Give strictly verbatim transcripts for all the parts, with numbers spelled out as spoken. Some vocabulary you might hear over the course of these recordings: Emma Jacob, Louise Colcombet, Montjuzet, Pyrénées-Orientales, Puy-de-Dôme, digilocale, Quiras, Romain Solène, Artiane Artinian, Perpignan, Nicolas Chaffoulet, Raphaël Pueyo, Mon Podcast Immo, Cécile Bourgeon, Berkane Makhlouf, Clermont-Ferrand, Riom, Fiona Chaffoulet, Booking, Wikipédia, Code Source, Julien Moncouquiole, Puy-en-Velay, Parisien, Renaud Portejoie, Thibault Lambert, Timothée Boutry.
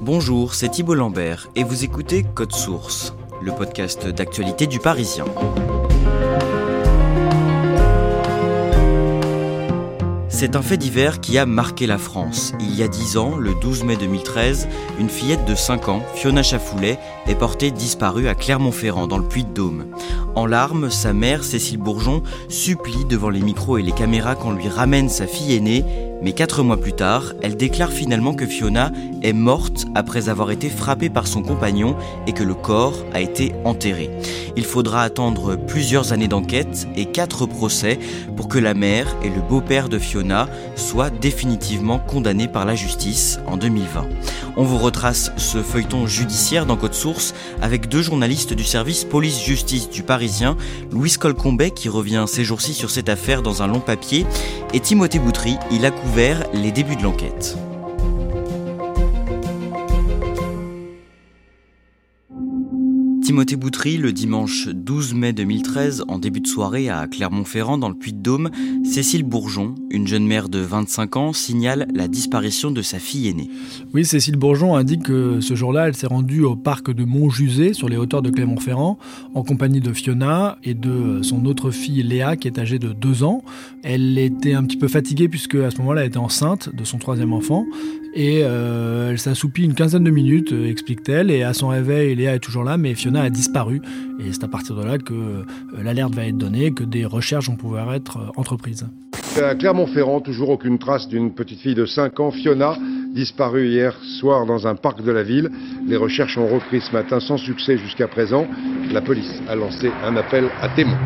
Bonjour, c'est Thibault Lambert et vous écoutez Code Source, le podcast d'actualité du Parisien. C'est un fait divers qui a marqué la France. Il y a dix ans, le douze mai deux mille treize, une fillette de cinq ans, Fiona Chaffoulet, est portée disparue à Clermont-Ferrand, dans le Puy-de-Dôme. En larmes, sa mère, Cécile Bourgeon, supplie devant les micros et les caméras qu'on lui ramène sa fille aînée, mais quatre mois plus tard, elle déclare finalement que Fiona est morte après avoir été frappée par son compagnon et que le corps a été enterré. Il faudra attendre plusieurs années d'enquête et quatre procès pour que la mère et le beau-père de Fiona soient définitivement condamnés par la justice en deux mille vingt. On vous retrace ce feuilleton judiciaire dans Code Source avec deux journalistes du service police-justice du Parisien, Louise Colcombet qui revient ces jours-ci sur cette affaire dans un long papier et Timothée Boutry, il a couvert les débuts de l'enquête. Timothée Boutry, le dimanche douze mai deux mille treize, en début de soirée à Clermont-Ferrand, dans le Puy-de-Dôme, Cécile Bourgeon, une jeune mère de vingt-cinq ans, signale la disparition de sa fille aînée. Oui, Cécile Bourgeon indique que ce jour-là, elle s'est rendue au parc de Montjuzet, sur les hauteurs de Clermont-Ferrand, en compagnie de Fiona et de son autre fille Léa, qui est âgée de deux ans. Elle était un petit peu fatiguée, puisque à ce moment-là, elle était enceinte de son troisième enfant. Et euh, elle s'assoupit une quinzaine de minutes, euh, explique-t-elle, et à son réveil, Léa est toujours là, mais Fiona a disparu. Et c'est à partir de là que euh, l'alerte va être donnée, que des recherches vont pouvoir être euh, entreprises. À Clermont-Ferrand, toujours aucune trace d'une petite fille de cinq ans, Fiona, disparue hier soir dans un parc de la ville. Les recherches ont repris ce matin sans succès jusqu'à présent. La police a lancé un appel à témoins.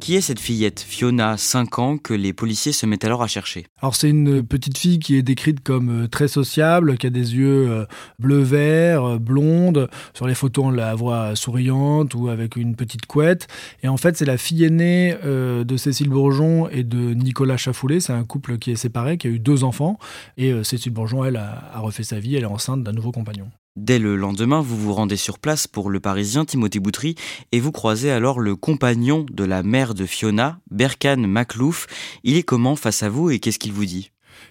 Qui est cette fillette, Fiona, cinq ans, que les policiers se mettent alors à chercher ? Alors c'est une petite fille qui est décrite comme très sociable, qui a des yeux bleu-vert, blonde. Sur les photos, on la voit souriante ou avec une petite couette. Et en fait, c'est la fille aînée de Cécile Bourgeon et de Nicolas Chaffoulet. C'est un couple qui est séparé, qui a eu deux enfants. Et Cécile Bourgeon, elle, a refait sa vie. Elle est enceinte d'un nouveau compagnon. Dès le lendemain, vous vous rendez sur place pour le Parisien, Timothée Boutry, et vous croisez alors le compagnon de la mère de Fiona, Berkane Makhlouf. Il est comment face à vous et qu'est-ce qu'il vous dit ?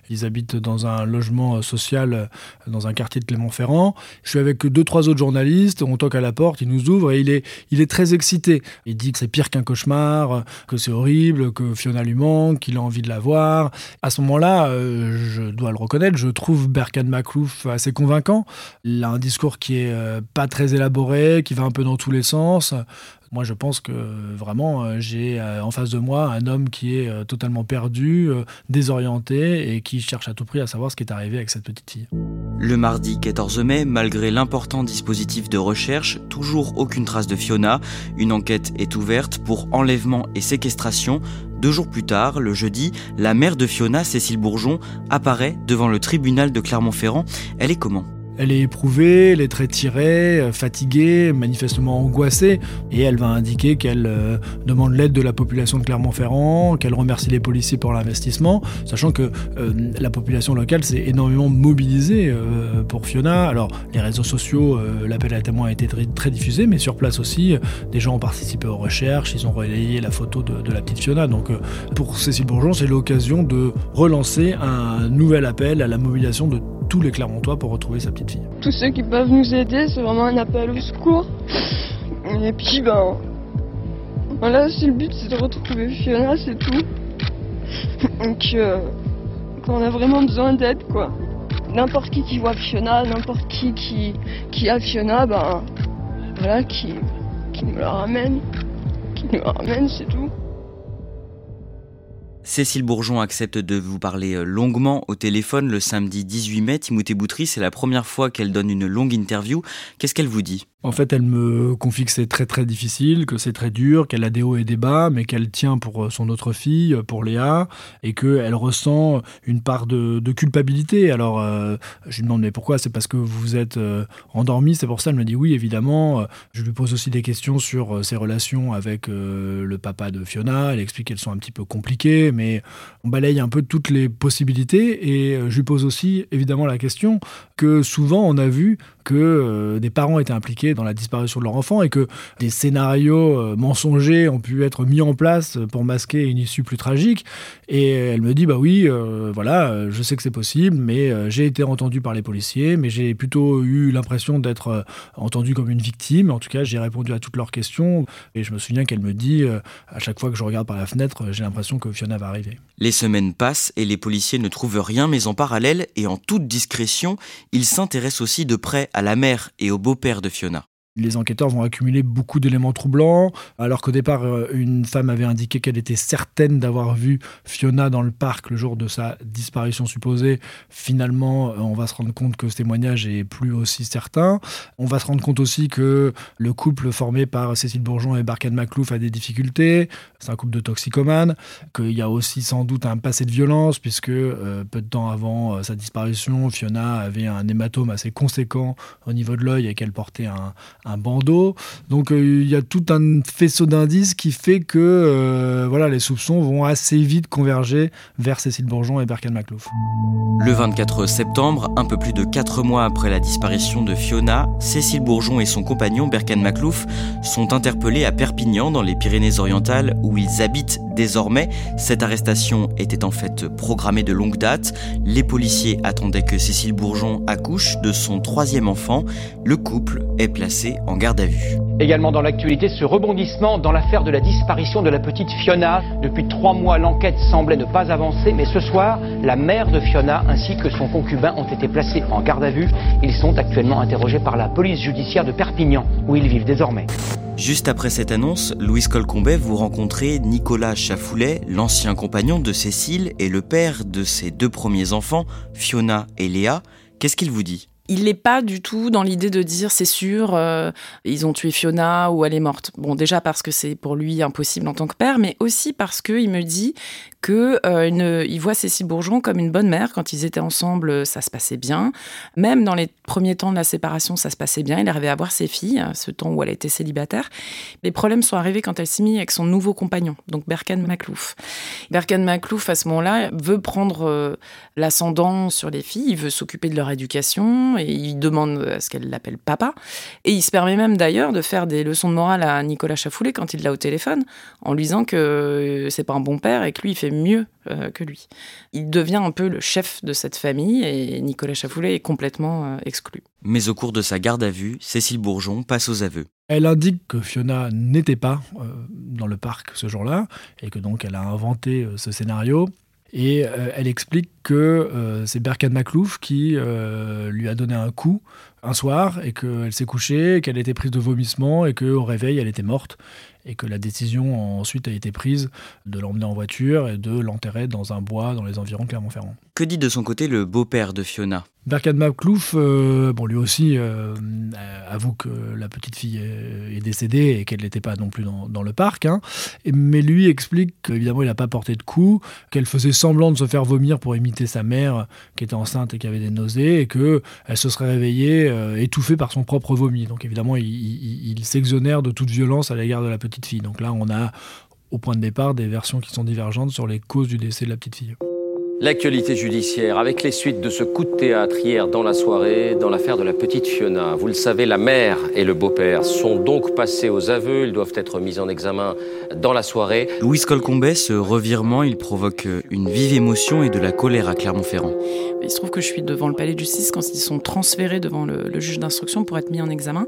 Ils habitent dans un logement social dans un quartier de Clermont-Ferrand. Je suis avec deux, trois autres journalistes. On toque à la porte, il nous ouvre et il est, il est très excité. Il dit que c'est pire qu'un cauchemar, que c'est horrible, que Fiona lui manque, qu'il a envie de la voir. À ce moment-là, euh, je dois le reconnaître, je trouve Berkane Makhlouf assez convaincant. Il a un discours qui n'est euh, pas très élaboré, qui va un peu dans tous les sens. Moi, je pense que vraiment, j'ai en face de moi un homme qui est totalement perdu, désorienté et qui cherche à tout prix à savoir ce qui est arrivé avec cette petite fille. Le mardi quatorze mai, malgré l'important dispositif de recherche, toujours aucune trace de Fiona. Une enquête est ouverte pour enlèvement et séquestration. Deux jours plus tard, le jeudi, la mère de Fiona, Cécile Bourgeon, apparaît devant le tribunal de Clermont-Ferrand. Elle est comment ? Elle est éprouvée, les traits tirés, fatiguée, manifestement angoissée. Et elle va indiquer qu'elle euh, demande l'aide de la population de Clermont-Ferrand, qu'elle remercie les policiers pour l'investissement, sachant que euh, la population locale s'est énormément mobilisée euh, pour Fiona. Alors, les réseaux sociaux, euh, l'appel à témoins a été très, très diffusé, mais sur place aussi, euh, des gens ont participé aux recherches, ils ont relayé la photo de, de la petite Fiona. Donc, euh, pour Cécile Bourgeon, c'est l'occasion de relancer un nouvel appel à la mobilisation de tous les Clermontois pour retrouver sa petite fille. Tous ceux qui peuvent nous aider, c'est vraiment un appel au secours. Et puis, ben, voilà, c'est le but, c'est de retrouver Fiona, c'est tout. Donc, euh, on a vraiment besoin d'aide, quoi. N'importe qui qui voit Fiona, n'importe qui qui, qui a Fiona, ben, voilà, qui, qui nous la ramène. Qui nous la ramène, c'est tout. Cécile Bourgeon accepte de vous parler longuement au téléphone le samedi dix-huit mai. Timothée Boutry, c'est la première fois qu'elle donne une longue interview. Qu'est-ce qu'elle vous dit ? En fait, elle me confie que c'est très très difficile, que c'est très dur, qu'elle a des hauts et des bas, mais qu'elle tient pour son autre fille, pour Léa, et qu'elle ressent une part de, de culpabilité. Alors, euh, je lui demande, mais pourquoi ? C'est parce que vous êtes euh, endormie, c'est pour ça ? Elle me dit oui, évidemment. Je lui pose aussi des questions sur ses relations avec euh, le papa de Fiona. Elle explique qu'elles sont un petit peu compliquées, mais on balaye un peu toutes les possibilités. Et je lui pose aussi, évidemment, la question que souvent on a vu que euh, des parents étaient impliqués dans la disparition de leur enfant et que des scénarios euh, mensongers ont pu être mis en place pour masquer une issue plus tragique. Et elle me dit, bah oui, euh, voilà, je sais que c'est possible, mais euh, j'ai été entendue par les policiers, mais j'ai plutôt eu l'impression d'être euh, entendue comme une victime. En tout cas, j'ai répondu à toutes leurs questions. Et je me souviens qu'elle me dit, euh, à chaque fois que je regarde par la fenêtre, j'ai l'impression que Fiona va arriver. Les semaines passent et les policiers ne trouvent rien, mais en parallèle et en toute discrétion, ils s'intéressent aussi de près à la mère et au beau-père de Fiona. Les enquêteurs vont accumuler beaucoup d'éléments troublants. Alors qu'au départ, une femme avait indiqué qu'elle était certaine d'avoir vu Fiona dans le parc le jour de sa disparition supposée. Finalement, on va se rendre compte que ce témoignage n'est plus aussi certain. On va se rendre compte aussi que le couple formé par Cécile Bourgeon et Berkane Makhlouf a des difficultés. C'est un couple de toxicomanes. Qu'il y a aussi sans doute un passé de violence, puisque euh, peu de temps avant euh, sa disparition, Fiona avait un hématome assez conséquent au niveau de l'œil et qu'elle portait un... un bandeau. Donc il euh, y a tout un faisceau d'indices qui fait que euh, voilà, les soupçons vont assez vite converger vers Cécile Bourgeon et Berkane Makhlouf. Le vingt-quatre septembre, un peu plus de quatre mois après la disparition de Fiona, Cécile Bourgeon et son compagnon Berkane Makhlouf sont interpellés à Perpignan dans les Pyrénées-Orientales où ils habitent désormais. Cette arrestation était en fait programmée de longue date. Les policiers attendaient que Cécile Bourgeon accouche de son troisième enfant. Le couple est placé en garde à vue. Également dans l'actualité, ce rebondissement dans l'affaire de la disparition de la petite Fiona. Depuis trois mois, l'enquête semblait ne pas avancer, mais ce soir, la mère de Fiona ainsi que son concubin ont été placés en garde à vue. Ils sont actuellement interrogés par la police judiciaire de Perpignan, où ils vivent désormais. Juste après cette annonce, Louise Colcombet, vous rencontrez Nicolas Chaffoulet, l'ancien compagnon de Cécile et le père de ses deux premiers enfants, Fiona et Léa. Qu'est-ce qu'il vous dit ? Il n'est pas du tout dans l'idée de dire, c'est sûr, euh, ils ont tué Fiona ou elle est morte. Bon, déjà parce que c'est pour lui impossible en tant que père, mais aussi parce qu'il me dit qu'il euh, voit Cécile Bourgeon comme une bonne mère. Quand ils étaient ensemble, ça se passait bien. Même dans les premiers temps de la séparation, ça se passait bien. Il arrivait à voir ses filles, ce temps où elle était célibataire. Les problèmes sont arrivés quand elle s'est mise avec son nouveau compagnon, donc Berkane Makhlouf. Berkane Makhlouf, à ce moment-là, veut prendre euh, l'ascendant sur les filles, il veut s'occuper de leur éducation. Et il demande à ce qu'elle l'appelle papa. Et il se permet même d'ailleurs de faire des leçons de morale à Nicolas Chaffoulet quand il l'a au téléphone, en lui disant que c'est pas un bon père et que lui, il fait mieux que lui. Il devient un peu le chef de cette famille et Nicolas Chaffoulet est complètement exclu. Mais au cours de sa garde à vue, Cécile Bourgeon passe aux aveux. Elle indique que Fiona n'était pas dans le parc ce jour-là et que donc elle a inventé ce scénario. Et euh, elle explique que euh, c'est Berkane Makhlouf qui euh, lui a donné un coup un soir et qu'elle s'est couchée, qu'elle était prise de vomissements et qu'au réveil, elle était morte. Et que la décision ensuite a été prise de l'emmener en voiture et de l'enterrer dans un bois dans les environs de Clermont-Ferrand. Que dit de son côté le beau-père de Fiona ? Berkane Makhlouf, euh, bon, lui aussi, euh, avoue que la petite fille est décédée et qu'elle n'était pas non plus dans, dans le parc. Hein. Et, mais lui explique qu'évidemment, il n'a pas porté de coups, qu'elle faisait semblant de se faire vomir pour imiter sa mère qui était enceinte et qui avait des nausées et qu'elle se serait réveillée euh, étouffée par son propre vomi. Donc évidemment, il, il, il s'exonère de toute violence à l'égard de la petite fille. Donc là, on a, au point de départ, des versions qui sont divergentes sur les causes du décès de la petite fille. L'actualité judiciaire, avec les suites de ce coup de théâtre hier dans la soirée, dans l'affaire de la petite Fiona. Vous le savez, la mère et le beau-père sont donc passés aux aveux. Ils doivent être mis en examen dans la soirée. Louise Colcombet, ce revirement, il provoque une vive émotion et de la colère à Clermont-Ferrand. Il se trouve que je suis devant le palais de justice quand ils sont transférés devant le, le juge d'instruction pour être mis en examen.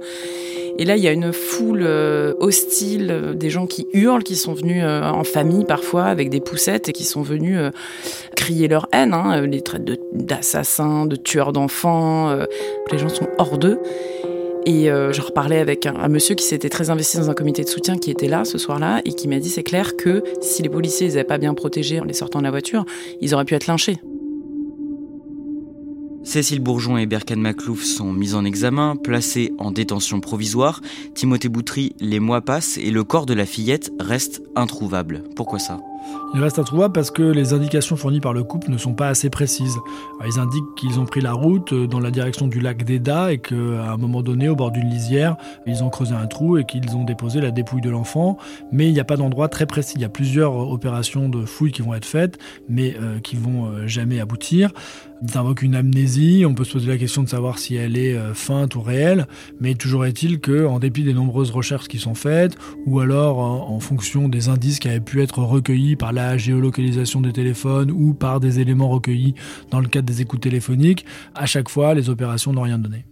Et là, il y a une foule hostile, des gens qui hurlent, qui sont venus en famille parfois avec des poussettes et qui sont venus crier leur haine, hein, les traites de, d'assassins, de tueurs d'enfants. Les gens sont hors d'eux. Et euh, je reparlais avec un, un monsieur qui s'était très investi dans un comité de soutien qui était là ce soir-là et qui m'a dit c'est clair que si les policiers les avaient pas bien protégés en les sortant de la voiture, ils auraient pu être lynchés. Cécile Bourgeon et Berkane Makhlouf sont mises en examen, placées en détention provisoire. Timothée Boutry, les mois passent et le corps de la fillette reste introuvable. Pourquoi ça ? Il reste introuvable parce que les indications fournies par le couple ne sont pas assez précises. Ils indiquent qu'ils ont pris la route dans la direction du lac d'Eda et qu'à un moment donné, au bord d'une lisière, ils ont creusé un trou et qu'ils ont déposé la dépouille de l'enfant. Mais il n'y a pas d'endroit très précis. Il y a plusieurs opérations de fouilles qui vont être faites, mais qui ne vont jamais aboutir. Ils invoquent une amnésie. On peut se poser la question de savoir si elle est feinte ou réelle. Mais toujours est-il qu'en dépit des nombreuses recherches qui sont faites, ou alors en fonction des indices qui avaient pu être recueillis par la géolocalisation des téléphones ou par des éléments recueillis dans le cadre des écoutes téléphoniques, à chaque fois, les opérations n'ont rien donné.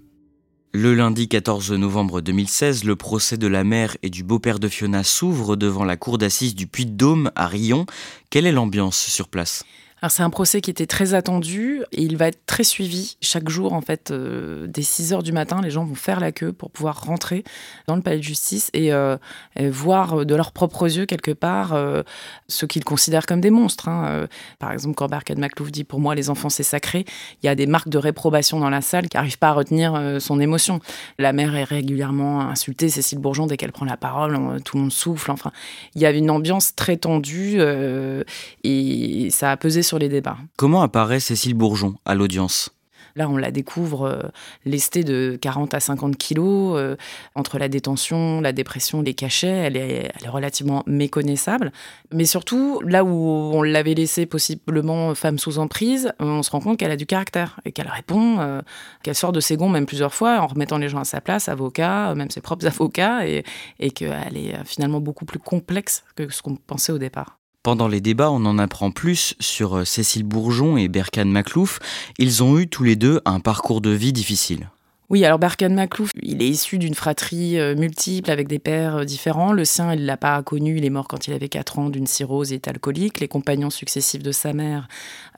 Le lundi quatorze novembre deux mille seize, le procès de la mère et du beau-père de Fiona s'ouvre devant la cour d'assises du Puy-de-Dôme à Riom. Quelle est l'ambiance sur place ? Alors c'est un procès qui était très attendu et il va être très suivi. Chaque jour, en fait, euh, dès six heures du matin, les gens vont faire la queue pour pouvoir rentrer dans le palais de justice et, euh, et voir de leurs propres yeux, quelque part, euh, ce qu'ils considèrent comme des monstres. Hein. Euh, par exemple, quand Berkane Makhlouf dit « Pour moi, les enfants, c'est sacré », il y a des marques de réprobation dans la salle qui n'arrivent pas à retenir euh, son émotion. La mère est régulièrement insultée, Cécile Bourgeon, dès qu'elle prend la parole, on, tout le monde souffle. Enfin, il y a une ambiance très tendue euh, et ça a pesé sur les débats. Comment apparaît Cécile Bourgeon à l'audience ? Là, on la découvre euh, lestée de quarante à cinquante kilos. Euh, entre la détention, la dépression, les cachets, elle est, elle est relativement méconnaissable. Mais surtout, là où on l'avait laissée possiblement femme sous emprise, on se rend compte qu'elle a du caractère et qu'elle répond, euh, qu'elle sort de ses gonds même plusieurs fois en remettant les gens à sa place, avocats, même ses propres avocats, et, et qu'elle est finalement beaucoup plus complexe que ce qu'on pensait au départ. Pendant les débats, on en apprend plus sur Cécile Bourgeon et Berkane Makhlouf. Ils ont eu tous les deux un parcours de vie difficile. Oui, alors Berkane Makhlouf, il est issu d'une fratrie multiple avec des pères différents. Le sien, il ne l'a pas connu, il est mort quand il avait quatre ans d'une cirrhose et est alcoolique. Les compagnons successifs de sa mère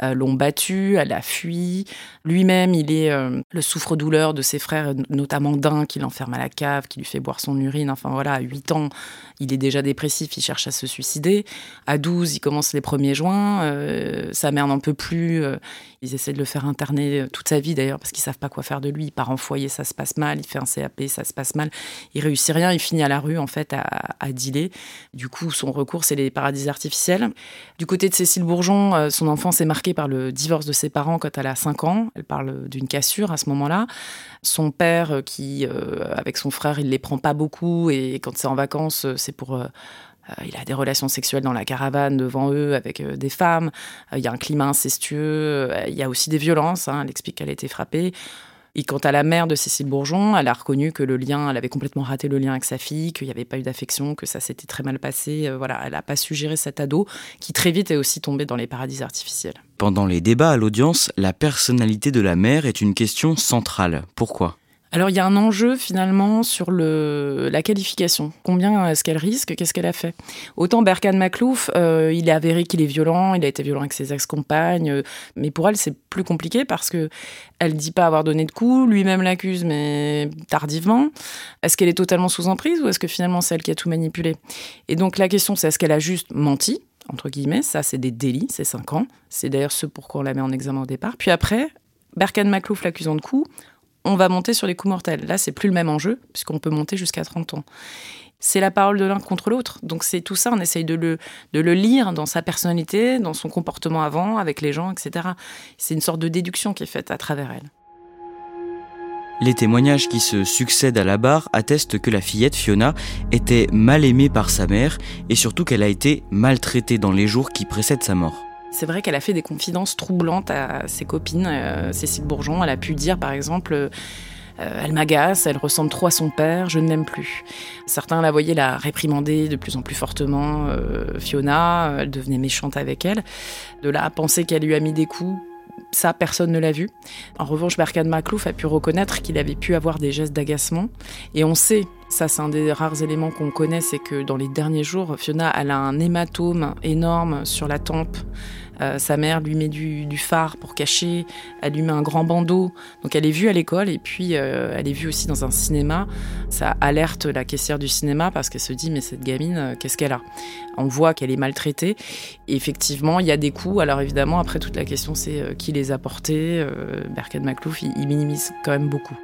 euh, l'ont battu, elle a fui. Lui-même, il est euh, le souffre-douleur de ses frères, notamment d'un qui l'enferme à la cave, qui lui fait boire son urine. Enfin voilà, à huit ans, il est déjà dépressif, il cherche à se suicider. À douze, il commence les premiers joints, euh, sa mère n'en peut plus. Euh, ils essaient de le faire interner toute sa vie d'ailleurs, parce qu'ils ne savent pas quoi faire de lui, il part en foyer. Ça se passe mal, il fait un C A P, ça se passe mal, il réussit rien, il finit à la rue en fait à, à dealer. Du coup, son recours, c'est les paradis artificiels. Du côté de Cécile Bourgeon, son enfance est marquée par le divorce de ses parents quand elle a cinq ans. Elle parle d'une cassure à ce moment-là. Son père, qui, euh, avec son frère, il les prend pas beaucoup et quand c'est en vacances, c'est pour... Euh, Il a des relations sexuelles dans la caravane devant eux avec des femmes. Il y a un climat incestueux. Il y a aussi des violences. Hein. Elle explique qu'elle a été frappée. Et quant à la mère de Cécile Bourgeon, elle a reconnu que le lien, elle avait complètement raté le lien avec sa fille, qu'il n'y avait pas eu d'affection, que ça s'était très mal passé. Voilà, elle n'a pas su gérer cet ado qui très vite est aussi tombé dans les paradis artificiels. Pendant les débats à l'audience, la personnalité de la mère est une question centrale. Pourquoi ? Alors, il y a un enjeu, finalement, sur le, la qualification. Combien est-ce qu'elle risque ? Qu'est-ce qu'elle a fait ? Autant Berkane Makhlouf, euh, il est avéré qu'il est violent, il a été violent avec ses ex-compagnes, euh, mais pour elle, c'est plus compliqué parce qu'elle ne dit pas avoir donné de coups, lui-même l'accuse, mais tardivement. Est-ce qu'elle est totalement sous emprise ou est-ce que, finalement, c'est elle qui a tout manipulé ? Et donc, la question, c'est est-ce qu'elle a juste menti ? Entre guillemets, ça, c'est des délits, c'est cinq ans. C'est d'ailleurs ce pourquoi on la met en examen au départ. Puis après, Berkane Makhlouf l'accusant de coups, on va monter sur les coups mortels. Là, c'est plus le même enjeu, puisqu'on peut monter jusqu'à trente ans. C'est la parole de l'un contre l'autre. Donc, c'est tout ça, on essaye de le, de le lire dans sa personnalité, dans son comportement avant, avec les gens, et cetera. C'est une sorte de déduction qui est faite à travers elle. Les témoignages qui se succèdent à la barre attestent que la fillette, Fiona, était mal aimée par sa mère et surtout qu'elle a été maltraitée dans les jours qui précèdent sa mort. C'est vrai qu'elle a fait des confidences troublantes à ses copines. Euh, Cécile Bourgeon, elle a pu dire, par exemple, euh, elle m'agace, elle ressemble trop à son père, je ne l'aime plus. Certains la voyaient la réprimander de plus en plus fortement. Euh, Fiona, elle devenait méchante avec elle. De là à penser qu'elle lui a mis des coups, ça, personne ne l'a vu. En revanche, Berkane Makhlouf a pu reconnaître qu'il avait pu avoir des gestes d'agacement. Et on sait... Ça, c'est un des rares éléments qu'on connaît, c'est que dans les derniers jours, Fiona, elle a un hématome énorme sur la tempe. Euh, sa mère lui met du, du phare pour cacher, elle lui met un grand bandeau. Donc elle est vue à l'école et puis euh, elle est vue aussi dans un cinéma. Ça alerte la caissière du cinéma parce qu'elle se dit « mais cette gamine, euh, qu'est-ce qu'elle a ?» On voit qu'elle est maltraitée. Et effectivement, il y a des coups. Alors évidemment, après, toute la question, c'est euh, qui les a portés. euh, Berkane Makhlouf, il, il minimise quand même beaucoup.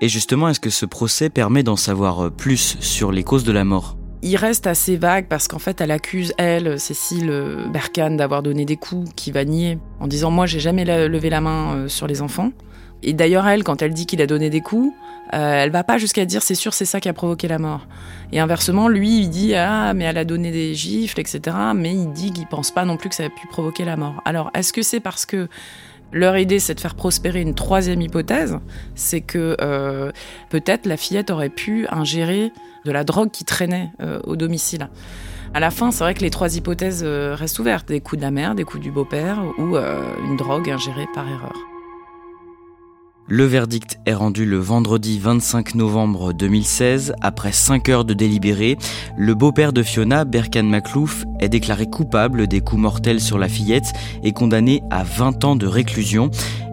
Et justement, est-ce que ce procès permet d'en savoir plus sur les causes de la mort ? Il reste assez vague parce qu'en fait, elle accuse, elle, Cécile Berkane, d'avoir donné des coups, qui va nier, en disant « moi, j'ai jamais levé la main sur les enfants ». Et d'ailleurs, elle, quand elle dit qu'il a donné des coups, euh, elle va pas jusqu'à dire « c'est sûr, c'est ça qui a provoqué la mort ». Et inversement, lui, il dit « ah, mais elle a donné des gifles, et cetera » mais il dit qu'il pense pas non plus que ça a pu provoquer la mort. Alors, est-ce que c'est parce que leur idée, c'est de faire prospérer une troisième hypothèse, c'est que euh, peut-être la fillette aurait pu ingérer de la drogue qui traînait euh, au domicile. À la fin, c'est vrai que les trois hypothèses euh, restent ouvertes, des coups de la mère, des coups du beau-père ou euh, une drogue ingérée par erreur. Le verdict est rendu le vendredi vingt-cinq novembre deux mille seize. Après cinq heures de délibéré, le beau-père de Fiona, Berkane Makhlouf, est déclaré coupable des coups mortels sur la fillette et condamné à vingt ans de réclusion.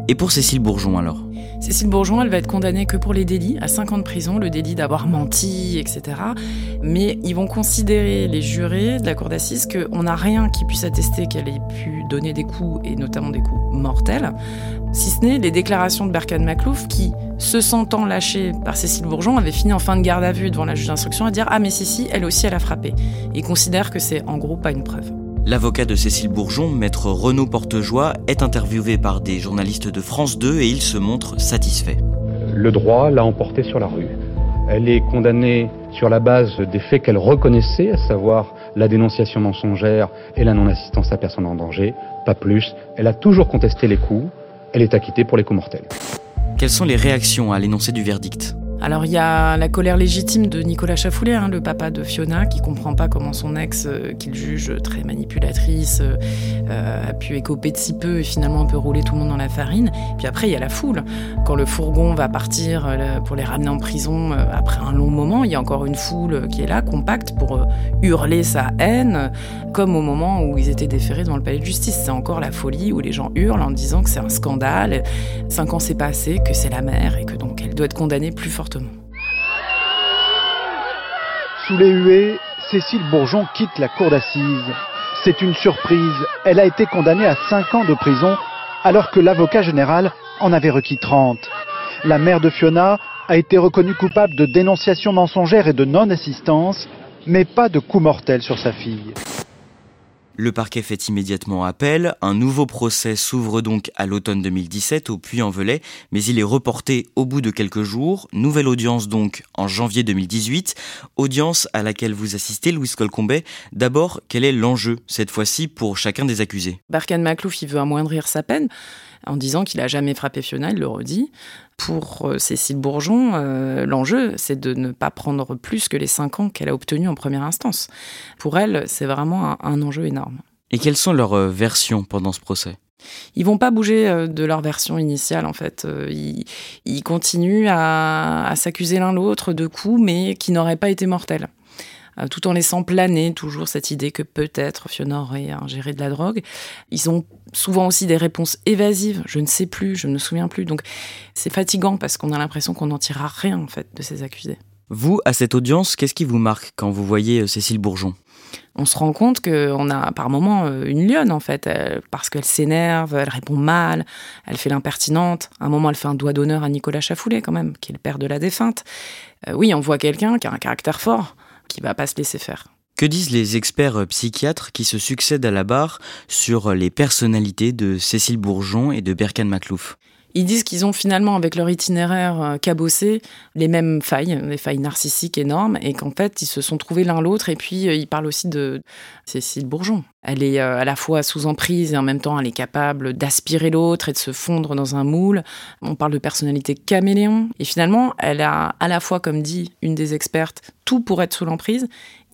Et pour Cécile Bourgeon alors ? Cécile Bourgeon, elle va être condamnée que pour les délits, à cinq ans de prison, le délit d'avoir menti, et cetera. Mais ils vont considérer, les jurés de la cour d'assises, qu'on n'a rien qui puisse attester qu'elle ait pu donner des coups, et notamment des coups mortels, si ce n'est les déclarations de Berkane Makhlouf qui, se sentant lâchée par Cécile Bourgeon, avait fini en fin de garde à vue devant la juge d'instruction à dire « ah mais si, si, elle aussi, elle a frappé ». Ils considèrent que c'est en gros pas une preuve. L'avocat de Cécile Bourgeon, maître Renaud Portejoie, est interviewé par des journalistes de France deux et il se montre satisfait. Le droit l'a emportée sur la rue. Elle est condamnée sur la base des faits qu'elle reconnaissait, à savoir la dénonciation mensongère et la non-assistance à personne en danger, pas plus. Elle a toujours contesté les coups. Elle est acquittée pour les coups mortels. Quelles sont les réactions à l'énoncé du verdict ? Alors il y a la colère légitime de Nicolas Chaffoulet, hein, le papa de Fiona, qui comprend pas comment son ex, euh, qu'il juge très manipulatrice, euh, a pu écoper de si peu et finalement un peu rouler tout le monde dans la farine. Puis après il y a la foule. Quand le fourgon va partir euh, pour les ramener en prison, euh, après un long moment, il y a encore une foule qui est là, compacte, pour euh, hurler sa haine, comme au moment où ils étaient déférés devant le palais de justice. C'est encore la folie où les gens hurlent en disant que c'est un scandale, cinq ans c'est pas assez, que c'est la mère et que donc elle doit être condamnée plus fort. Sous les huées, Cécile Bourgeon quitte la cour d'assises. C'est une surprise. Elle a été condamnée à cinq ans de prison, alors que l'avocat général en avait requis trente. La mère de Fiona a été reconnue coupable de dénonciation mensongère et de non-assistance, mais pas de coup mortel sur sa fille. Le parquet fait immédiatement appel. Un nouveau procès s'ouvre donc à l'automne deux mille dix-sept au Puy-en-Velay, mais il est reporté au bout de quelques jours. Nouvelle audience donc en janvier deux mille dix-huit, audience à laquelle vous assistez, Louise Colcombet. D'abord, quel est l'enjeu, cette fois-ci, pour chacun des accusés ? Berkane Makhlouf, il veut amoindrir sa peine en disant qu'il n'a jamais frappé Fiona, il le redit. Pour Cécile Bourgeon, euh, l'enjeu, c'est de ne pas prendre plus que les cinq ans qu'elle a obtenus en première instance. Pour elle, c'est vraiment un, un enjeu énorme. Et quelles sont leurs euh, versions pendant ce procès ? Ils vont pas bouger de leur version initiale, en fait. Ils, ils continuent à, à s'accuser l'un l'autre de coups, mais qui n'auraient pas été mortels, tout en laissant planer toujours cette idée que peut-être Fiona aurait ingéré de la drogue. Ils ont souvent aussi des réponses évasives, je ne sais plus, je ne me souviens plus. Donc c'est fatigant parce qu'on a l'impression qu'on n'en tirera rien en fait de ces accusés. Vous, à cette audience, qu'est-ce qui vous marque quand vous voyez Cécile Bourgeon ? On se rend compte qu'on a par moments une lionne en fait, elle, parce qu'elle s'énerve, elle répond mal, elle fait l'impertinente. À un moment, elle fait un doigt d'honneur à Nicolas Chaffoulet quand même, qui est le père de la défunte. Euh, oui, on voit quelqu'un qui a un caractère fort, qui ne va pas se laisser faire. Que disent les experts psychiatres qui se succèdent à la barre sur les personnalités de Cécile Bourgeon et de Berkane Makhlouf ? Ils disent qu'ils ont finalement, avec leur itinéraire cabossé, les mêmes failles, des failles narcissiques énormes, et qu'en fait, ils se sont trouvés l'un l'autre. Et puis, ils parlent aussi de Cécile Bourgeon. Elle est à la fois sous emprise et en même temps, elle est capable d'aspirer l'autre et de se fondre dans un moule. On parle de personnalité caméléon. Et finalement, elle a à la fois, comme dit une des expertes, tout pour être sous l'emprise,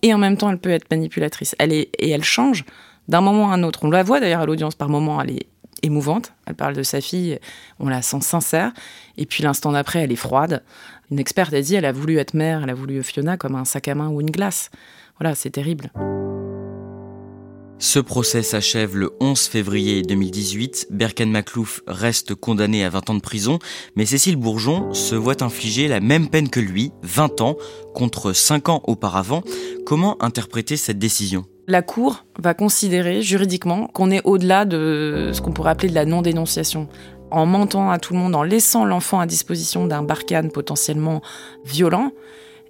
et en même temps, elle peut être manipulatrice. Elle est, et elle change d'un moment à un autre. On la voit d'ailleurs à l'audience par moment, elle est émouvante, elle parle de sa fille, on la sent sincère, et puis l'instant d'après, elle est froide. Une experte a dit, elle a voulu être mère, elle a voulu Fiona comme un sac à main ou une glace. Voilà, c'est terrible. Ce procès s'achève le onze février deux mille dix-huit. Berkane Makhlouf reste condamné à vingt ans de prison, mais Cécile Bourgeon se voit infliger la même peine que lui, vingt ans, contre cinq ans auparavant. Comment interpréter cette décision ? La Cour va considérer juridiquement qu'on est au-delà de ce qu'on pourrait appeler de la non-dénonciation. En mentant à tout le monde, en laissant l'enfant à disposition d'un Berkane potentiellement violent,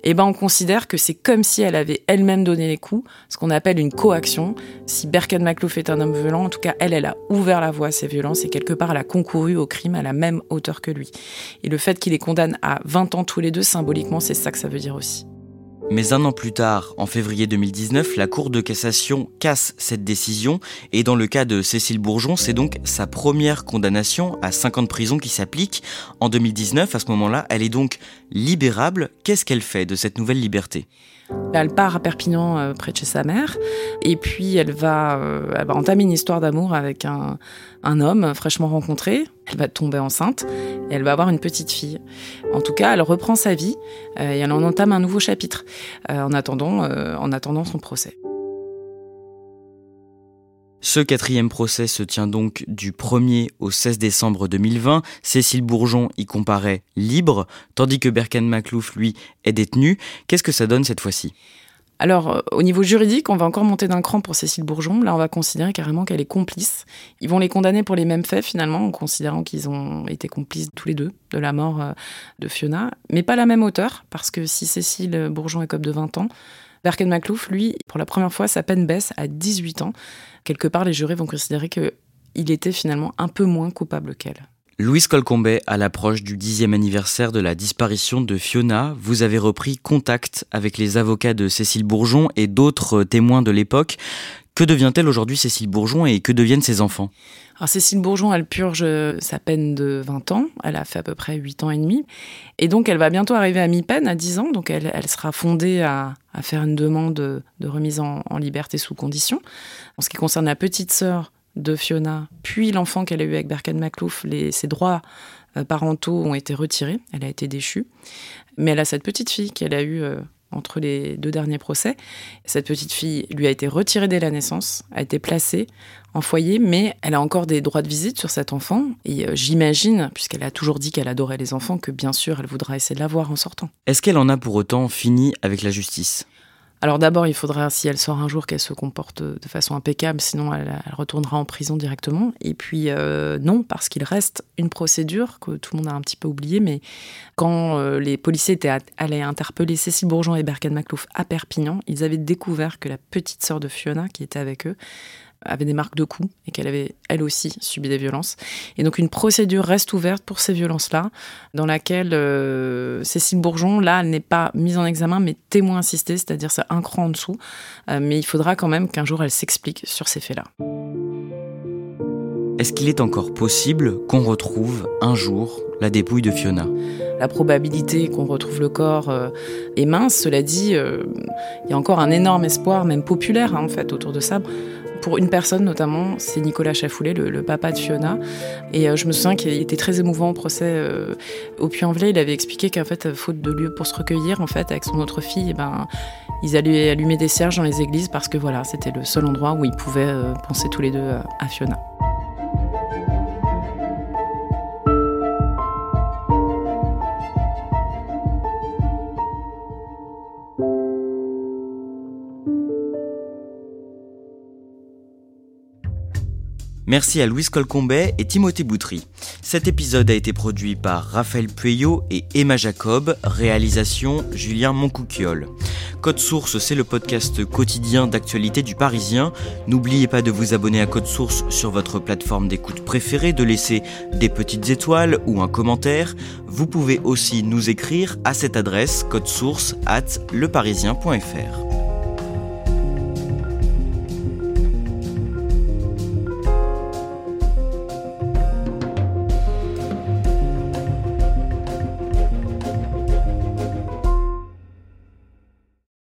eh ben on considère que c'est comme si elle avait elle-même donné les coups, ce qu'on appelle une coaction. Si Berkane Makhlouf est un homme violent, en tout cas, elle, elle a ouvert la voie à ces violences et quelque part, elle a concouru au crime à la même hauteur que lui. Et le fait qu'il les condamne à vingt ans tous les deux, symboliquement, c'est ça que ça veut dire aussi. Mais un an plus tard, en février deux mille dix-neuf, la Cour de cassation casse cette décision et dans le cas de Cécile Bourgeon, c'est donc sa première condamnation à cinq ans de prison qui s'applique. En deux mille dix-neuf, à ce moment-là, elle est donc libérable. Qu'est-ce qu'elle fait de cette nouvelle liberté ? Elle part à Perpignan, euh, près de chez sa mère, et puis elle va, euh, elle va entamer une histoire d'amour avec un, un homme fraîchement rencontré. Elle va tomber enceinte et elle va avoir une petite fille. En tout cas, elle reprend sa vie euh, et elle en entame un nouveau chapitre euh, en attendant, euh, en attendant son procès. Ce quatrième procès se tient donc du premier au seize décembre deux mille vingt. Cécile Bourgeon y comparaît libre, tandis que Berkane Makhlouf, lui, est détenu. Qu'est-ce que ça donne cette fois-ci ? Alors, au niveau juridique, on va encore monter d'un cran pour Cécile Bourgeon. Là, on va considérer carrément qu'elle est complice. Ils vont les condamner pour les mêmes faits, finalement, en considérant qu'ils ont été complices tous les deux de la mort de Fiona, mais pas à la même hauteur, parce que si Cécile Bourgeon écope de vingt ans, Berkane Makhlouf, lui, pour la première fois, sa peine baisse à dix-huit ans. Quelque part, les jurés vont considérer qu'il était finalement un peu moins coupable qu'elle. Louise Colcombet, à l'approche du dixième anniversaire de la disparition de Fiona, vous avez repris contact avec les avocats de Cécile Bourgeon et d'autres témoins de l'époque. Que devient-elle aujourd'hui, Cécile Bourgeon, et que deviennent ses enfants ? Alors, Cécile Bourgeon, elle purge sa peine de vingt ans. Elle a fait à peu près huit ans et demi. Et donc, elle va bientôt arriver à mi-peine, à dix ans. Donc, elle, elle sera fondée à, à faire une demande de remise en, en liberté sous condition. En ce qui concerne la petite sœur de Fiona, puis l'enfant qu'elle a eu avec Berkane Makhlouf, les, ses droits parentaux ont été retirés. Elle a été déchue. Mais elle a cette petite fille qu'elle a eue... Euh, entre les deux derniers procès. Cette petite fille lui a été retirée dès la naissance, a été placée en foyer, mais elle a encore des droits de visite sur cet enfant. Et j'imagine, puisqu'elle a toujours dit qu'elle adorait les enfants, que bien sûr, elle voudra essayer de la voir en sortant. Est-ce qu'elle en a pour autant fini avec la justice ? Alors d'abord, il faudra, si elle sort un jour, qu'elle se comporte de façon impeccable, sinon elle, elle retournera en prison directement. Et puis euh, non, parce qu'il reste une procédure que tout le monde a un petit peu oubliée, mais quand euh, les policiers étaient allés interpeller Cécile Bourgeon et Berkane Makhlouf à Perpignan, ils avaient découvert que la petite sœur de Fiona, qui était avec eux, avait des marques de coups et qu'elle avait, elle aussi, subi des violences. Et donc, une procédure reste ouverte pour ces violences-là, dans laquelle euh, Cécile Bourgeon, là, elle n'est pas mise en examen, mais témoin assisté, c'est-à-dire c'est un cran en dessous. Euh, mais il faudra quand même qu'un jour, elle s'explique sur ces faits-là. Est-ce qu'il est encore possible qu'on retrouve un jour la dépouille de Fiona ? La probabilité qu'on retrouve le corps euh, est mince. Cela dit, il euh, y a encore un énorme espoir, même populaire, hein, en fait, autour de ça. Pour une personne notamment, c'est Nicolas Chaffoulet, le, le papa de Fiona. Et euh, je me souviens qu'il était très émouvant au procès euh, au Puy-en-Velay. Il avait expliqué qu'en fait, faute de lieu pour se recueillir, en fait, avec son autre fille, eh ben, ils allaient allumer des cierges dans les églises parce que voilà, c'était le seul endroit où ils pouvaient euh, penser tous les deux à, à Fiona. Merci à Louise Colcombet et Timothée Boutry. Cet épisode a été produit par Raphaël Pueyo et Emma Jacob, réalisation Julien Moncouquiole. Code Source, c'est le podcast quotidien d'actualité du Parisien. N'oubliez pas de vous abonner à Code Source sur votre plateforme d'écoute préférée, de laisser des petites étoiles ou un commentaire. Vous pouvez aussi nous écrire à cette adresse codesource arobase leparisien point fr.